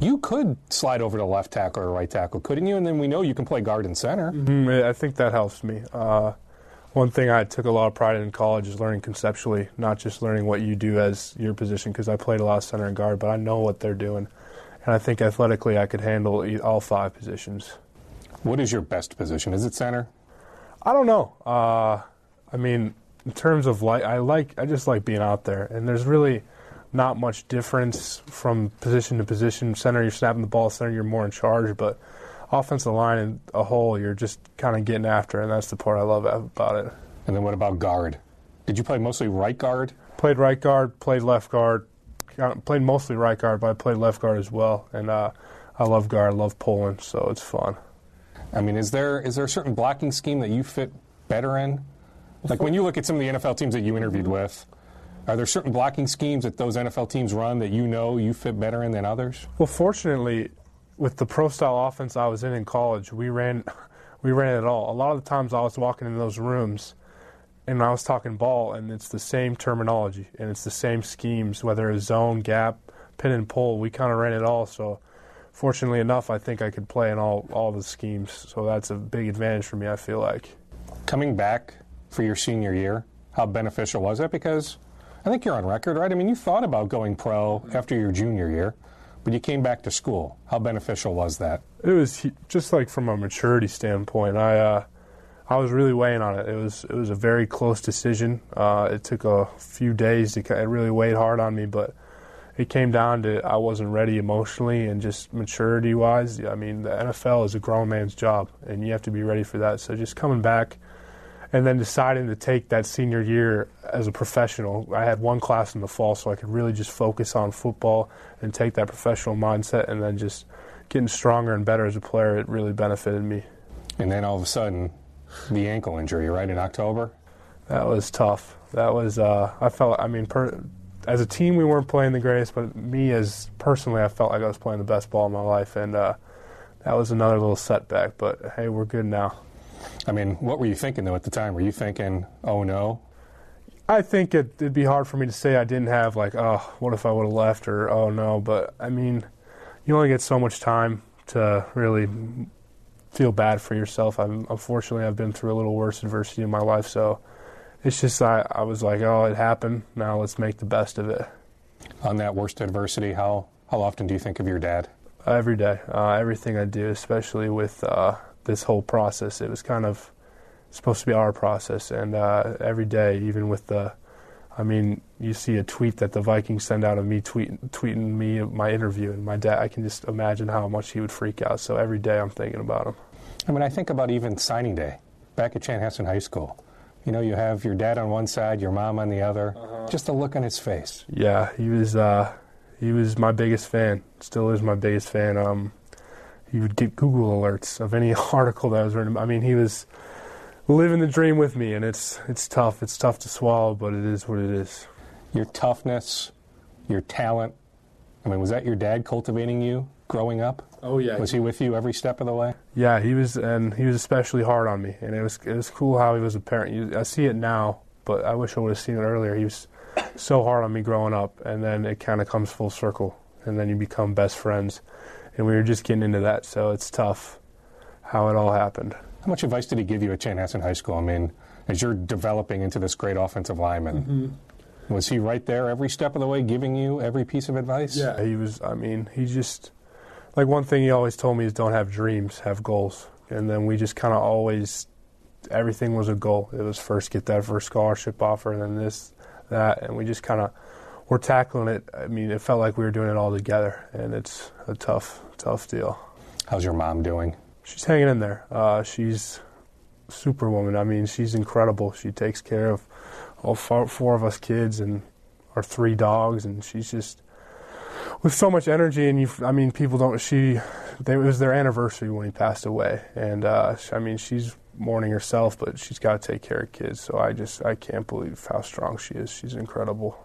you could slide over to left tackle or right tackle, couldn't you? And then we know you can play guard and center. Mm-hmm. I think that helps me. Uh, one thing I took a lot of pride in college is learning conceptually, not just learning what you do as your position, because I played a lot of center and guard, but I know what they're doing. And I think athletically I could handle all five positions. What is your best position? Is it center? I don't know. Uh, I mean, in terms of like, I like, I just like being out there, and there's really not much difference from position to position. Center, you're snapping the ball. Center, you're more in charge. But offensive line and a whole, you're just kind of getting after, and that's the part I love about it. And then what about guard? Did you play mostly right guard? Played right guard. Played left guard. Played mostly right guard, but I played left guard as well. And uh, I love guard. I love pulling, so it's fun. I mean, is there is there a certain blocking scheme that you fit better in? Like when you look at some of the N F L teams that you interviewed with, are there certain blocking schemes that those N F L teams run that you know you fit better in than others? Well, fortunately, with the pro-style offense I was in in college, we ran we ran it all. A lot of the times I was walking in those rooms and I was talking ball, and it's the same terminology and it's the same schemes, whether it's zone, gap, pin and pull. We kind of ran it all, so fortunately enough, I think I could play in all, all the schemes, so that's a big advantage for me, I feel like. Coming back for your senior year, how beneficial was it? Because I think you're on record, right? I mean, you thought about going pro after your junior year, but you came back to school. How beneficial was that? It was just like from a maturity standpoint. I uh, I was really weighing on it. It was it was a very close decision. Uh, it took a few days to it really weighed hard on me, but it came down to I wasn't ready emotionally and just maturity-wise. I mean, the N F L is a grown man's job, and you have to be ready for that. So just coming back and then deciding to take that senior year as a professional. I had one class in the fall, so I could really just focus on football and take that professional mindset, and then just getting stronger and better as a player, it really benefited me. And then all of a sudden, the ankle injury, right, in October? That was tough. that was uh, I felt. I mean, per, as a team, we weren't playing the greatest, but me as personally, I felt like I was playing the best ball of my life, and uh, that was another little setback. But hey, we're good now. I mean, what were you thinking though at the time? Were you thinking, oh no? I think it, it'd be hard for me to say I didn't have like, oh, what if I would have left, or oh no. But I mean, you only get so much time to really feel bad for yourself. I'm, unfortunately, I've been through a little worse adversity in my life, so it's just I, I was like, oh, it happened. Now let's make the best of it. On that worst adversity, how, how often do you think of your dad? Every day. Uh, everything I do, especially with uh, this whole process. It was kind of supposed to be our process, and uh, every day, even with the, I mean, you see a tweet that the Vikings send out of me tweet, tweeting me my interview, and my dad, I can just imagine how much he would freak out. So every day I'm thinking about him. I mean, I think about even signing day back at Chanhassen High School. You know, you have your dad on one side, your mom on the other, uh-huh. Just the look on his face. Yeah, he was uh, he was my biggest fan, still is my biggest fan. Um, he would get Google alerts of any article that was written. I mean, he was living the dream with me, and it's it's tough. It's tough to swallow, but it is what it is. Your toughness, your talent. I mean, was that your dad cultivating you growing up? Oh yeah. Was he with you every step of the way? Yeah, he was, and he was especially hard on me. And it was it was cool how he was a parent. I see it now, but I wish I would have seen it earlier. He was so hard on me growing up, and then it kind of comes full circle, and then you become best friends. And we were just getting into that, so it's tough how it all happened. How much advice did he give you at Chanhassen High School? I mean, as you're developing into this great offensive lineman, mm-hmm. Was he right there every step of the way giving you every piece of advice? Yeah, he was. I mean, he just, like one thing he always told me is don't have dreams, have goals. And then we just kind of always, everything was a goal. It was first get that first scholarship offer, and then this, that, and we just kind of were tackling it. I mean, it felt like we were doing it all together, and it's a tough, tough deal. How's your mom doing? She's hanging in there. Uh, she's superwoman. I mean, she's incredible. She takes care of all four, four of us kids and our three dogs, and she's just with so much energy. And you, I mean, people don't. She, they, it was their anniversary when he passed away, and uh, I mean, she's mourning herself, but she's got to take care of kids. So I just, I can't believe how strong she is. She's incredible.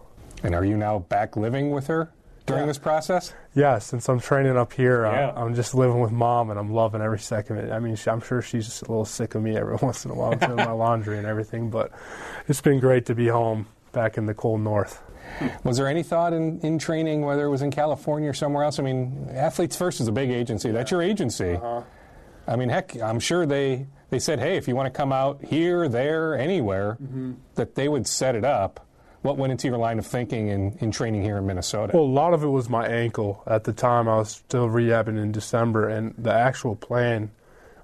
And are you now back living with her during this process? Yeah, since I'm training up here, yeah. I'm, I'm just living with Mom, and I'm loving every second of it. I mean, she, I'm sure she's just a little sick of me every once in a while doing my laundry and everything, but it's been great to be home back in the cold north. Was there any thought in, in training, whether it was in California or somewhere else? I mean, Athletes First is a big agency. Yeah. That's your agency. Uh-huh. I mean, heck, I'm sure they, they said, hey, if you want to come out here, there, anywhere, mm-hmm. that they would set it up. What went into your line of thinking in, in training here in Minnesota? Well, a lot of it was my ankle. At the time, I was still rehabbing in December, and the actual plan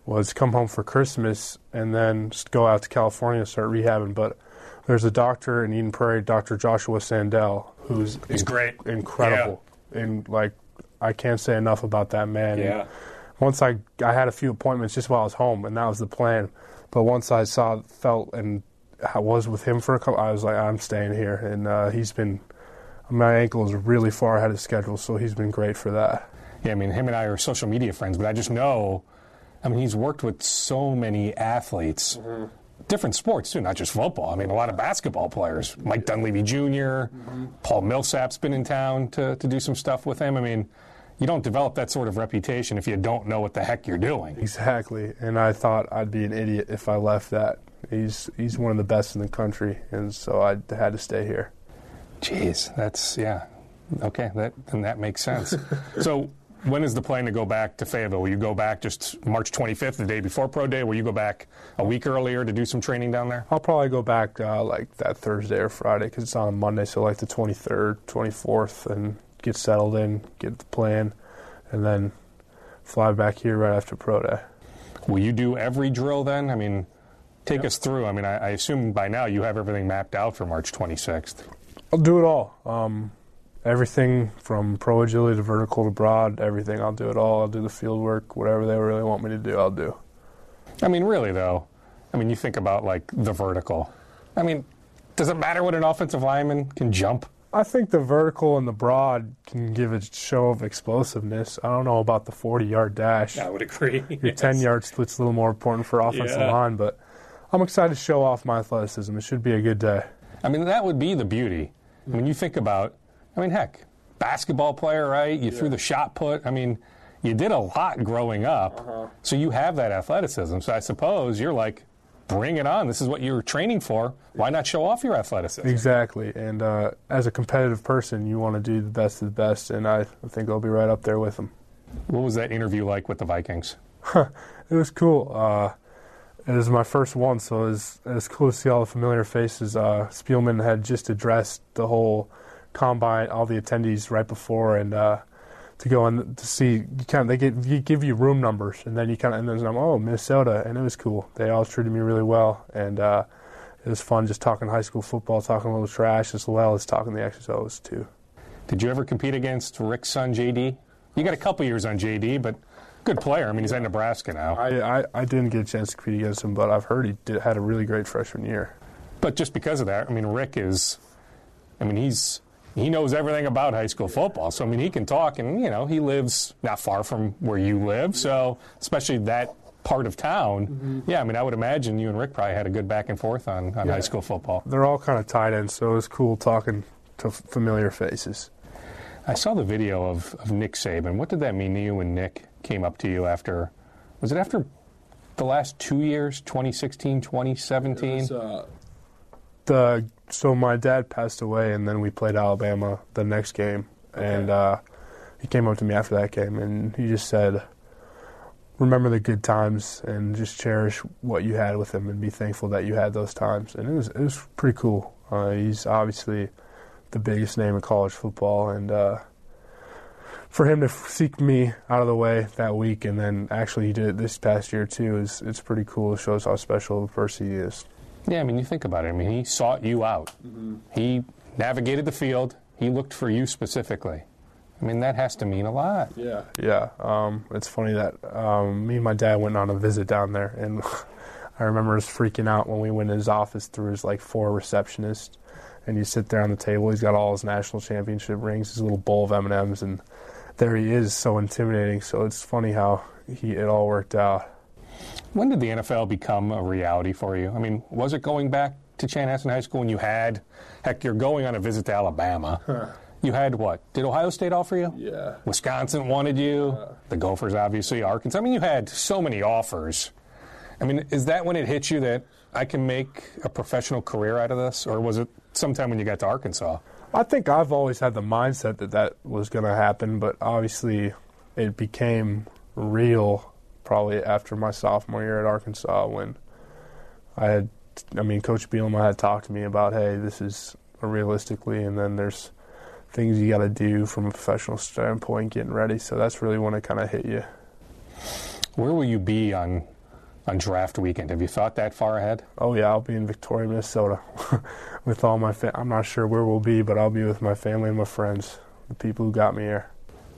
was come home for Christmas and then just go out to California and start rehabbing. But there's a doctor in Eden Prairie, Doctor Joshua Sandell, who's He's in- great. incredible. Yeah. And, like, I can't say enough about that man. Yeah. And once I, I had a few appointments just while I was home, and that was the plan. But once I saw, felt, and I was with him for a couple, I was like, I'm staying here. And uh, he's been, my ankle is really far ahead of schedule, so he's been great for that. Yeah, I mean, him and I are social media friends, but I just know, I mean, he's worked with so many athletes, mm-hmm. different sports too, not just football. I mean, a lot of basketball players. Mike Dunleavy Junior, mm-hmm. Paul Millsap's been in town to, to do some stuff with him. I mean, you don't develop that sort of reputation if you don't know what the heck you're doing. Exactly, and I thought I'd be an idiot if I left that. He's he's one of the best in the country, and so I had to stay here. Jeez, that's, yeah. Okay, that and that makes sense. So when is the plan to go back to Fayetteville? Will you go back just March twenty-fifth, the day before Pro Day? Will you go back a week earlier to do some training down there? I'll probably go back uh, like that Thursday or Friday, because it's on a Monday, so like the twenty-third, twenty-fourth, and get settled in, get the plan, and then fly back here right after Pro Day. Will you do every drill then? I mean... Take yep. us through. I mean, I, I assume by now you have everything mapped out for March twenty-sixth. I'll do it all. Um, everything from pro agility to vertical to broad, everything. I'll do it all. I'll do the field work. Whatever they really want me to do, I'll do. I mean, really, though, I mean, you think about, like, the vertical. I mean, does it matter what an offensive lineman can jump? I think the vertical and the broad can give a show of explosiveness. I don't know about the forty-yard dash. I would agree. Your ten-yard yes. split's a little more important for offensive yeah. line, but... I'm excited to show off my athleticism. It should be a good day. I mean, that would be the beauty. Mm-hmm. When you think about, I mean, heck, basketball player, right? You yeah. threw the shot put. I mean, you did a lot growing up, uh-huh. so you have that athleticism. So I suppose you're like, bring it on. This is what you're training for. Why not show off your athleticism? Exactly. And uh, as a competitive person, you want to do the best of the best, and I think I'll be right up there with them. What was that interview like with the Vikings? It was cool. Uh, it was my first one, so it was, it was cool to see all the familiar faces. Uh, Spielman had just addressed the whole combine, all the attendees right before, and uh, to go and to see, you kind of, they give, you give you room numbers, and then you kind of, and then I'm, oh, Minnesota, and it was cool. They all treated me really well, and uh, it was fun just talking high school football, talking a little trash, as well as talking the X's and O's, too. Did you ever compete against Rick's son, J D? You got a couple years on J D, but good player. I mean, he's at Nebraska now. I, I, I didn't get a chance to compete against him, but I've heard he did, had a really great freshman year. But just because of that, I mean, Rick is, I mean, he's he knows everything about high school football. So, I mean, he can talk, and, you know, he lives not far from where you live. So, especially that part of town, mm-hmm. yeah, I mean, I would imagine you and Rick probably had a good back and forth on, on yeah. high school football. They're all kind of tied in, so it was cool talking to familiar faces. I saw the video of, of Nick Saban. What did that mean to you when Nick came up to you after, was it after the last two years, twenty sixteen, twenty seventeen? It was, uh, the, so my dad passed away, and then we played Alabama the next game. Okay. And uh, he came up to me after that game, and he just said, remember the good times and just cherish what you had with him and be thankful that you had those times. And it was, it was pretty cool. Uh, he's obviously the biggest name in college football, and uh, for him to seek me out of the way that week, and then actually he did it this past year too, is it's pretty cool. It shows how special of a person he is. Yeah, I mean, you think about it. I mean, he sought you out. Mm-hmm. He navigated the field. He looked for you specifically. I mean, that has to mean a lot. Yeah, yeah. Um, it's funny that um, me and my dad went on a visit down there, and I remember us freaking out when we went in his office through his like four receptionists. And you sit there on the table. He's got all his national championship rings, his little bowl of M and M's, and there he is, so intimidating. So it's funny how he it all worked out. When did the N F L become a reality for you? I mean, was it going back to Chanhassen High School when you had, heck, you're going on a visit to Alabama. Huh. You had what? Did Ohio State offer you? Yeah. Wisconsin wanted you. Uh, the Gophers, obviously, Arkansas. I mean, you had so many offers. I mean, is that when it hit you that I can make a professional career out of this, or was it sometime when you got to Arkansas? I think I've always had the mindset that that was going to happen, but obviously it became real probably after my sophomore year at Arkansas when I had, I mean, Coach Bielema had talked to me about, hey, this is realistically, and then there's things you got to do from a professional standpoint, getting ready. So that's really when it kind of hit you. Where will you be on on draft weekend? Have you thought that far ahead? Oh, yeah, I'll be in Victoria, Minnesota with all my family. I'm not sure where we'll be, but I'll be with my family and my friends, the people who got me here.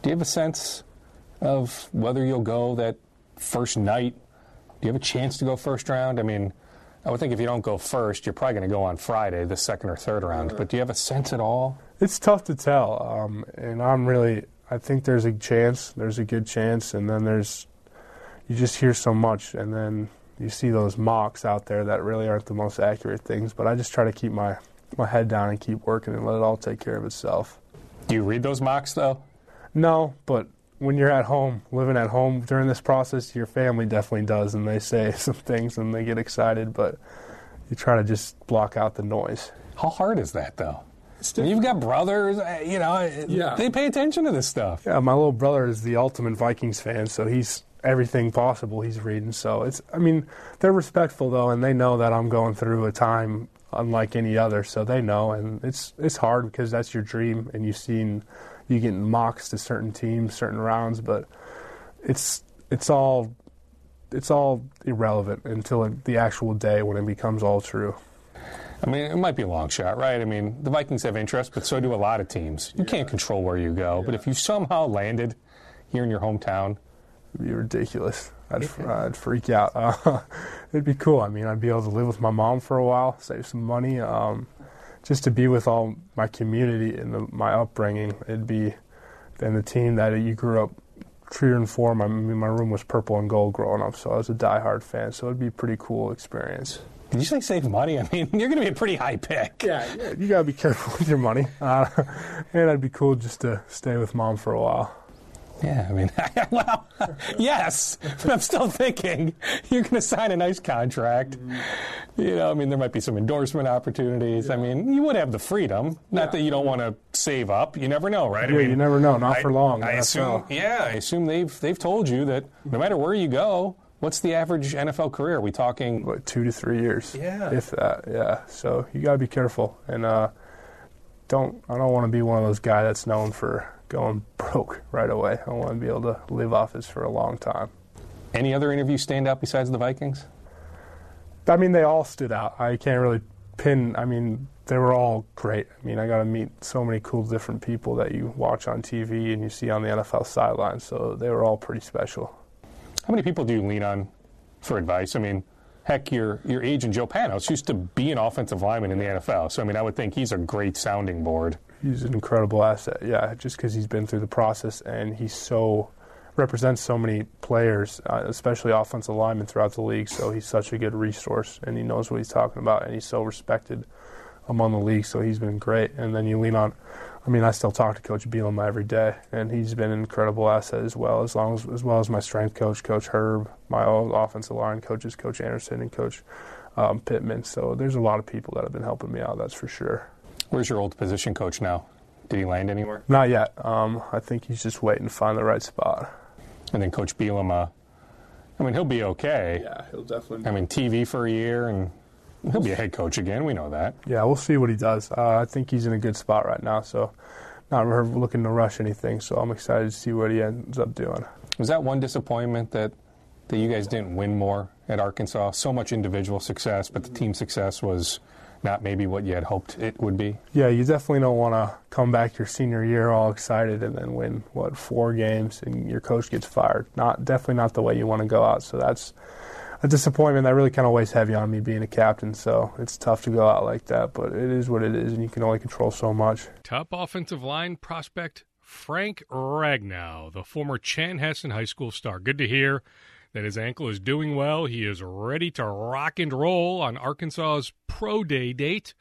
Do you have a sense of whether you'll go that first night? Do you have a chance to go first round? I mean, I would think if you don't go first, you're probably going to go on Friday, the second or third round, but do you have a sense at all? It's tough to tell, um, and I'm really, I think there's a chance, there's a good chance, and then there's, you just hear so much, and then you see those mocks out there that really aren't the most accurate things. But I just try to keep my, my head down and keep working and let it all take care of itself. Do you read those mocks, though? No, but when you're at home, living at home during this process, your family definitely does, and they say some things and they get excited, but you try to just block out the noise. How hard is that, though? And you've got brothers, you know, yeah. They pay attention to this stuff. Yeah, my little brother is the ultimate Vikings fan, so he's everything possible he's reading. So it's, I mean, they're respectful though, and they know that I'm going through a time unlike any other, so they know. And it's it's hard because that's your dream, and you've seen you getting mocks to certain teams, certain rounds, but it's it's all it's all irrelevant until the actual day when it becomes all true. I mean, it might be a long shot, right? I mean, the Vikings have interest, but so do a lot of teams. You yeah. can't control where you go, yeah. but if you somehow landed here in your hometown, it'd be ridiculous. I'd, I'd freak out. Uh, it'd be cool. I mean, I'd be able to live with my mom for a while, save some money, um, just to be with all my community and the, my upbringing. It'd be, and the team that you grew up cheering for. My, I mean, my room was purple and gold growing up, so I was a diehard fan. So it'd be a pretty cool experience. Did you say save money? I mean, you're going to be a pretty high pick. Yeah, you got to be careful with your money. Uh, and I'd be cool just to stay with Mom for a while. Yeah, I mean, well, yes, but I'm still thinking you're going to sign a nice contract. Mm-hmm. You know, I mean, there might be some endorsement opportunities. Yeah. I mean, you would have the freedom. Not yeah. that you don't want to save up. You never know, right? Yeah, I mean, you never know. Not I, for long. I assume, yeah, I assume they've they've told you that no matter where you go, what's the average N F L career? Are we talking? What, two to three years. Yeah. If that, yeah. So you got to be careful. And uh, don't I don't want to be one of those guys that's known for going broke right away. I want to be able to live off this for a long time. Any other interviews stand out besides the Vikings? I mean, they all stood out. I can't really pin. I mean, they were all great. I mean, I got to meet so many cool different people that you watch on T V and you see on the N F L sidelines. So they were all pretty special. How many people do you lean on for advice? I mean, heck, your your agent Joe Panos used to be an offensive lineman in the N F L. So, I mean, I would think he's a great sounding board. He's an incredible asset, yeah, just because he's been through the process and he so represents so many players, uh, especially offensive linemen throughout the league. So he's such a good resource and he knows what he's talking about and he's so respected among the league. So he's been great. And then you lean on, I mean, I still talk to Coach Bielema every day and he's been an incredible asset as well, as long as, as well as my strength coach, Coach Herb, my old offensive line coaches, Coach Anderson and Coach um, Pittman. So there's a lot of people that have been helping me out, that's for sure. Where's your old position coach now? Did he land anywhere? Not yet. Um, I think he's just waiting to find the right spot. And then Coach Bielema, I mean, he'll be okay. Yeah, he'll definitely be. I mean, T V for a year, and he'll be a head coach again. We know that. Yeah, we'll see what he does. Uh, I think he's in a good spot right now, so not looking to rush anything, so I'm excited to see what he ends up doing. Was that one disappointment that, that you guys didn't win more at Arkansas? So much individual success, but the team success was not maybe what you had hoped it would be? Yeah, you definitely don't want to come back your senior year all excited and then win, what, four games and your coach gets fired. Not Definitely not the way you want to go out. So that's a disappointment that really kind of weighs heavy on me being a captain. So it's tough to go out like that, but it is what it is, and you can only control so much. Top offensive line prospect Frank Ragnow, the former Chanhassen High School star. Good to hear that his ankle is doing well. He is ready to rock and roll on Arkansas's Pro Day date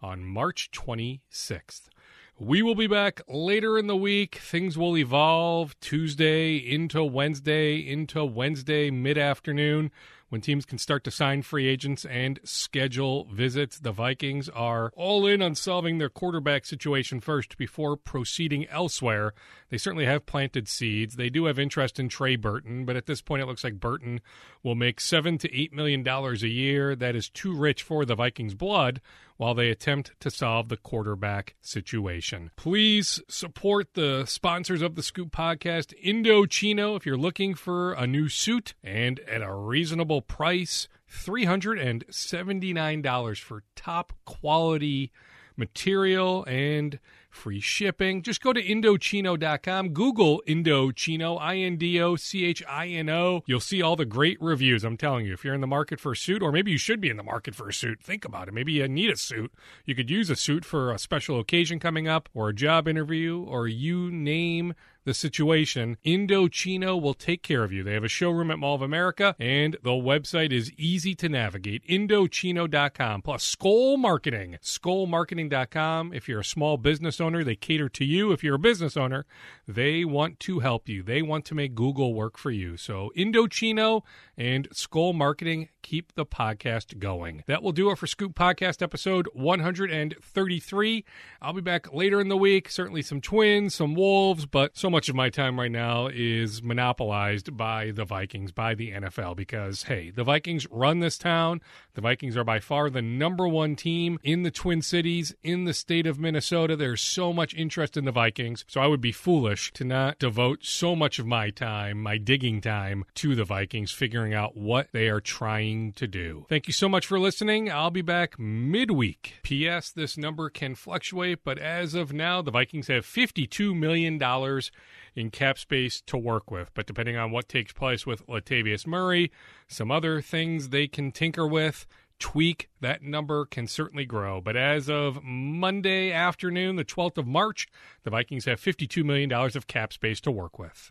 on March twenty-sixth. We will be back later in the week. Things will evolve Tuesday into Wednesday, into Wednesday mid-afternoon, when teams can start to sign free agents and schedule visits. The Vikings are all in on solving their quarterback situation first before proceeding elsewhere. They certainly have planted seeds. They do have interest in Trey Burton, but at this point it looks like Burton will make seven to eight million dollars a year. That is too rich for the Vikings' blood while they attempt to solve the quarterback situation. Please support the sponsors of the Scoop Podcast, Indochino, if you're looking for a new suit and at a reasonable price, three hundred seventy-nine dollars for top quality material and free shipping. Just go to Indochino dot com. Google Indochino, I N D O C H I N O. You'll see all the great reviews. I'm telling you, if you're in the market for a suit, or maybe you should be in the market for a suit, think about it. Maybe you need a suit. You could use a suit for a special occasion coming up, or a job interview, or you name the situation. Indochino will take care of you. They have a showroom at Mall of America, and the website is easy to navigate. Indochino dot com. Plus, Skoll Marketing. Skoll Marketing dot com. If you're a small business owner, they cater to you. If you're a business owner, they want to help you. They want to make Google work for you. So, Indochino and Skoll Marketing, keep the podcast going. That will do it for Scoop Podcast episode one hundred thirty-three. I'll be back later in the week. Certainly some Twins, some Wolves, but so much of my time right now is monopolized by the Vikings, by the N F L, because, hey, the Vikings run this town. The Vikings are by far the number one team in the Twin Cities, in the state of Minnesota. There's so much interest in the Vikings, so I would be foolish to not devote so much of my time, my digging time, to the Vikings, figuring out what they are trying to do. Thank you so much for listening. I'll be back midweek. P S. This number can fluctuate, but as of now, the Vikings have fifty-two million dollars in cap space to work with. But depending on what takes place with Latavius Murray, some other things they can tinker with, tweak, that number can certainly grow. But as of Monday afternoon, the twelfth of March, the Vikings have fifty-two million dollars of cap space to work with.